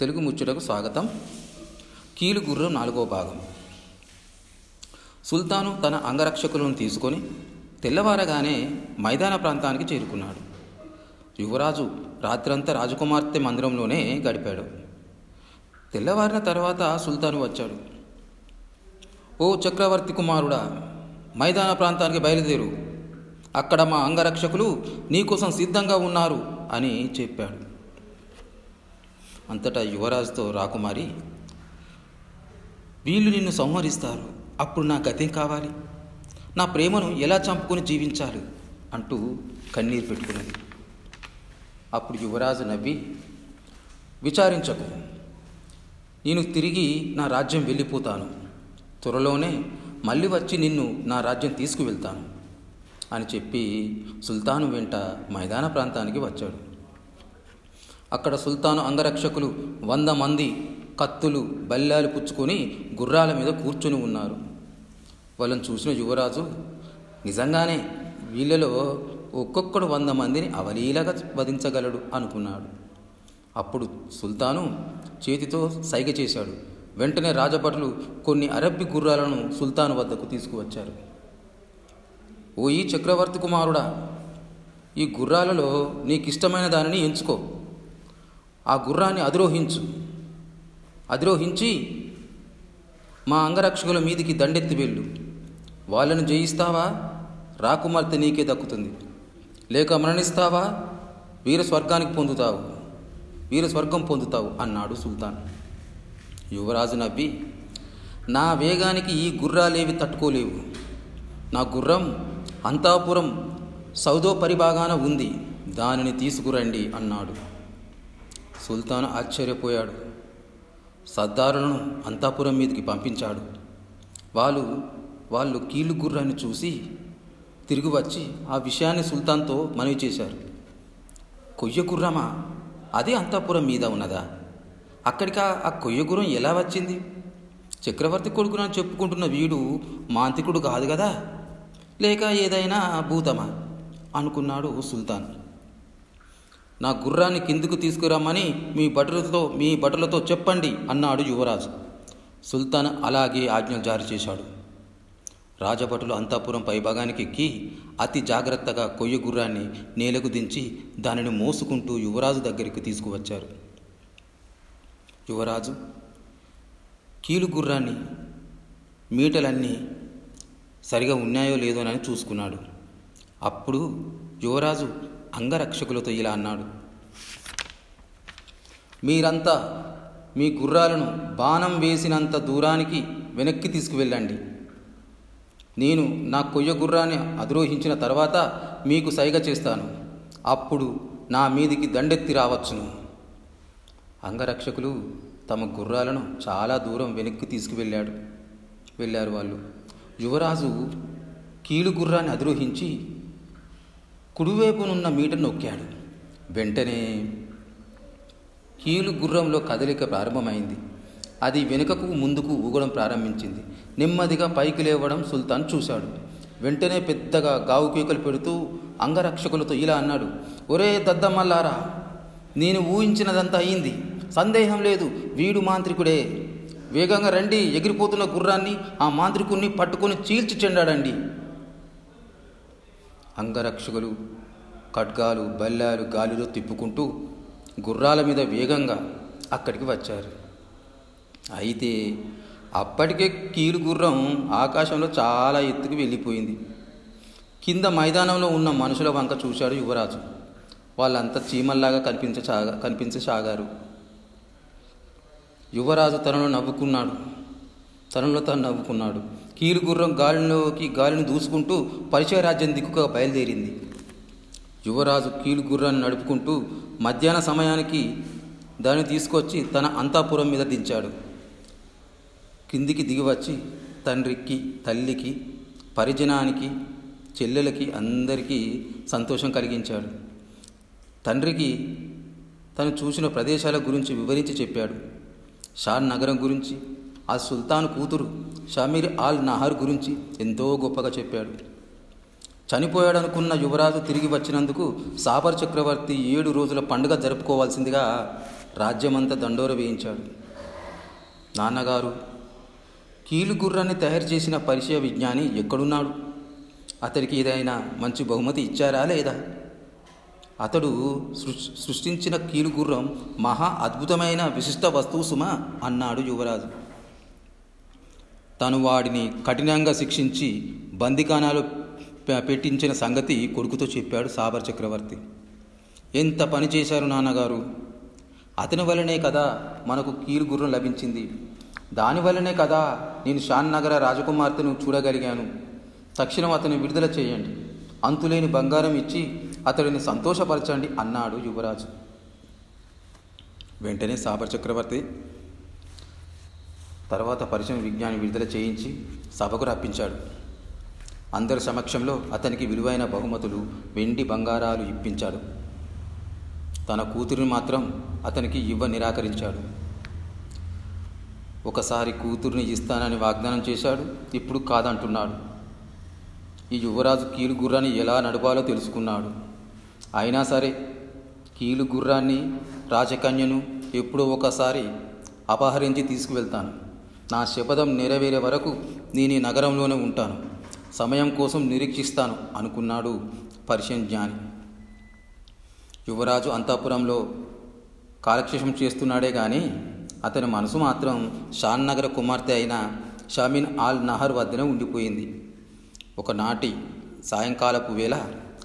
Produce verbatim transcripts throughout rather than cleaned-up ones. తెలుగు ముచ్చటకు స్వాగతం. కీలుగుర్రం నాలుగో భాగం. సుల్తాను తన అంగరక్షకులను తీసుకొని తెల్లవారగానే మైదాన ప్రాంతానికి చేరుకున్నాడు. యువరాజు రాత్రంతా రాజకుమార్తె మందిరంలోనే గడిపాడు. తెల్లవారిన తర్వాత సుల్తాను వచ్చాడు. ఓ చక్రవర్తి కుమారుడా, మైదాన ప్రాంతానికి బయలుదేరు, అక్కడ మా అంగరక్షకులు నీకోసం సిద్ధంగా ఉన్నారు అని చెప్పాడు. అంతటా యువరాజుతో రాకుమారి, వీళ్ళు నిన్ను సంహరిస్తారు, అప్పుడు నా గతేం కావాలి, నా ప్రేమను ఎలా చంపుకొని జీవించాలి అంటూ కన్నీరు పెట్టుకున్నది. అప్పుడు యువరాజు నవ్వి, విచారించకు, నేను తిరిగి నా రాజ్యం వెళ్ళిపోతాను, త్వరలోనే మళ్ళీ వచ్చి నిన్ను నా రాజ్యం తీసుకువెళ్తాను అని చెప్పి సుల్తాను వెంట మైదాన ప్రాంతానికి వచ్చాడు. అక్కడ సుల్తాను అంగరక్షకులు వంద మంది కత్తులు బల్లాలు పుచ్చుకొని గుర్రాల మీద కూర్చుని ఉన్నారు. వాళ్ళని చూసిన యువరాజు, నిజంగానే వీళ్ళలో ఒక్కొక్కడు వంద మందిని అవలీలగా వధించగలడు అనుకున్నాడు. అప్పుడు సుల్తాను చేతితో సైగ చేశాడు. వెంటనే రాజభటులు కొన్ని అరబ్బీ గుర్రాలను సుల్తాను వద్దకు తీసుకువచ్చారు. ఓ ఈ చక్రవర్తి కుమారుడా, ఈ గుర్రాలలో నీకిష్టమైన దానిని ఎంచుకో, ఆ గుర్రాన్ని అధిరోహించు, అధిరోహించి మా అంగరక్షకుల మీదికి దండెత్తి వెళ్ళు. వాళ్ళను జయిస్తావా, రాకుమార్తె నీకే దక్కుతుంది, లేక మరణిస్తావా, వీర స్వర్గానికి పొందుతావు వీర స్వర్గం పొందుతావు అన్నాడు సుల్తాన్. యువరాజు నవ్వి, నా వేగానికి ఈ గుర్రాలేవి తట్టుకోలేవు. నా గుర్రం అంతాపురం సౌదో పరిభాగాన ఉంది, దానిని తీసుకురండి అన్నాడు. సుల్తాన్ ఆశ్చర్యపోయాడు. సర్దారులను అంతాపురం మీదకి పంపించాడు. వాళ్ళు వాళ్ళు కీలుగుర్రాన్ని చూసి తిరిగి వచ్చి ఆ విషయాన్ని సుల్తాన్తో మనవి చేశారు. కొయ్య గుర్రమా, అదే అంతాపురం మీద ఉన్నదా? అక్కడికి ఆ కొయ్య గుర్రం ఎలా వచ్చింది? చక్రవర్తి కొడుకునని చెప్పుకుంటున్న వీడు మాంత్రికుడు కాదు కదా, లేక ఏదైనా భూతమా అనుకున్నాడు సుల్తాన్. నా గుర్రాన్ని కిందకు తీసుకురమ్మని మీ భటులతో మీ భటులతో చెప్పండి అన్నాడు యువరాజు. సుల్తాన్ అలాగే ఆజ్ఞ జారీ చేశాడు. రాజభటులు అంతాపురం పైభాగానికి ఎక్కి అతి జాగ్రత్తగా కొయ్య గుర్రాన్ని నేలకు దించి దానిని మోసుకుంటూ యువరాజు దగ్గరికి తీసుకువచ్చారు. యువరాజు కీలుగుర్రాన్ని మీటలన్నీ సరిగా ఉన్నాయో లేదోనని చూసుకున్నాడు. అప్పుడు యువరాజు అంగరక్షకులతో ఇలా అన్నాడు, మీరంతా మీ గుర్రాలను బాణం వేసినంత దూరానికి వెనక్కి తీసుకువెళ్ళండి. నేను నా కొయ్య గుర్రాన్ని అధిరోహించిన తర్వాత మీకు సైగ చేస్తాను, అప్పుడు నా మీదికి దండెత్తి రావచ్చును. అంగరక్షకులు తమ గుర్రాలను చాలా దూరం వెనక్కి తీసుకువెళ్ళాడు వెళ్ళారు వాళ్ళు. యువరాజు కీలుగుర్రాన్ని అధిరోహించి కుడివైపునున్న మీటను నొక్కాడు. వెంటనే కీలుగుర్రంలో కదలిక ప్రారంభమైంది. అది వెనుకకు ముందుకు ఊగడం ప్రారంభించింది. నెమ్మదిగా పైకి లేవడం సుల్తాన్ చూశాడు. వెంటనే పెద్దగా గావు కేకలు పెడుతూ అంగరక్షకులతో ఇలా అన్నాడు, ఒరే దద్దమ్మల్లారా, నేను ఊహించినదంతా అయింది, సందేహం లేదు, వీడు మాంత్రికుడే. వేగంగా రండి, ఎగిరిపోతున్న గుర్రాన్ని ఆ మాంత్రికుణ్ణి పట్టుకొని చీల్చి చెండాడండి. అంగరక్షకులు ఖడ్గాలు బల్లాలు గాలిలో తిప్పుకుంటూ గుర్రాల మీద వేగంగా అక్కడికి వచ్చారు. అయితే అప్పటికే కీలుగుర్రం ఆకాశంలో చాలా ఎత్తుకు వెళ్ళిపోయింది. కింద మైదానంలో ఉన్న మనుషుల వంక చూశాడు యువరాజు. వాళ్ళంతా చీమల్లాగా కనిపించసాగా కనిపించసాగారు యువరాజు తనను నవ్వుకున్నాడు తనలో తను నవ్వుకున్నాడు. కీలుగుర్రం గాలిలోకి గాలిని దూసుకుంటూ పరిచయ రాజ్యం దిక్కుగా బయలుదేరింది. యువరాజు కీలుగుర్రాన్ని నడుపుకుంటూ మధ్యాహ్న సమయానికి దాన్ని తీసుకొచ్చి తన అంతాపురం మీద దించాడు. కిందికి దిగివచ్చి తండ్రికి, తల్లికి, పరిజనానికి, చెల్లెలకి అందరికీ సంతోషం కలిగించాడు. తండ్రికి తను చూసిన ప్రదేశాల గురించి వివరించి చెప్పాడు. షార్ నగరం గురించి, ఆ సుల్తాను కూతురు షమీర్ అల్ నహర్ గురించి ఎంతో గొప్పగా చెప్పాడు. చనిపోయాడనుకున్న యువరాజు తిరిగి వచ్చినందుకు సాబర్ చక్రవర్తి ఏడు రోజుల పండుగ జరుపుకోవాల్సిందిగా రాజ్యమంతా దండోర వేయించాడు. నాన్నగారు, కీలుగుర్రాన్ని తయారు చేసిన పరిచయ విజ్ఞాని ఎక్కడున్నాడు? అతడికి ఏదైనా మంచి బహుమతి ఇచ్చారా లేదా? అతడు సృష్టించిన కీలుగుర్రం మహా అద్భుతమైన విశిష్ట వస్తువు సుమా అన్నాడు యువరాజు. తను వాడిని కఠినంగా శిక్షించి బందికానాలు పెట్టించిన సంగతి కొడుకుతో చెప్పాడు సాబర్ చక్రవర్తి. ఎంత పని చేశారు నాన్నగారు! అతని వలనే కదా మనకు కీలుగుర్రం లభించింది. దానివల్లనే కదా నేను షాన్నగర రాజకుమార్తెను చూడగలిగాను. తక్షణం అతను విడుదల చేయండి, అంతులేని బంగారం ఇచ్చి అతడిని సంతోషపరచండి అన్నాడు యువరాజు. వెంటనే సాబర్ చక్రవర్తి తర్వాత పరిచయం విజ్ఞాని విడుదల చేయించి సభకు రప్పించాడు. అందరి సమక్షంలో అతనికి విలువైన బహుమతులు, వెండి బంగారాలు ఇప్పించాడు. తన కూతురిని మాత్రం అతనికి ఇవ్వ నిరాకరించాడు. ఒకసారి కూతుర్ని ఇస్తానని వాగ్దానం చేశాడు, ఇప్పుడు కాదంటున్నాడు. ఈ యువరాజు కీలుగుర్రాన్ని ఎలా నడపాలో తెలుసుకున్నాడు. అయినా సరే కీలుగుర్రాన్ని, రాజకన్యను ఎప్పుడో ఒకసారి అపహరించి తీసుకువెళ్తాను. నా శపథం నెరవేరే వరకు నేను ఈ నగరంలోనే ఉంటాను, సమయం కోసం నిరీక్షిస్తాను అనుకున్నాడు పరిచయ జ్ఞాని. యువరాజు అంతఃపురంలో కాలక్షేపం చేస్తున్నాడే కానీ అతని మనసు మాత్రం షాన్నగర కుమార్తె అయిన షమీర్ అల్ నహర్ వద్దనే ఉండిపోయింది. ఒకనాటి సాయంకాలపు వేళ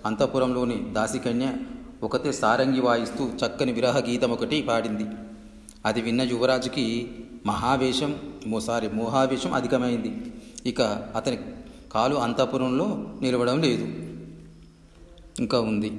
అంతఃపురంలోని దాసికన్య ఒకతే సారంగి వాయిస్తూ చక్కని విరహ గీతం ఒకటి పాడింది. అది విన్న యువరాజుకి మహావేశం మోసారి మోహావేశం అధికమైంది. ఇక అతని కాలు అంతఃపురంలో నిలవడం లేదు. ఇంకా ఉంది.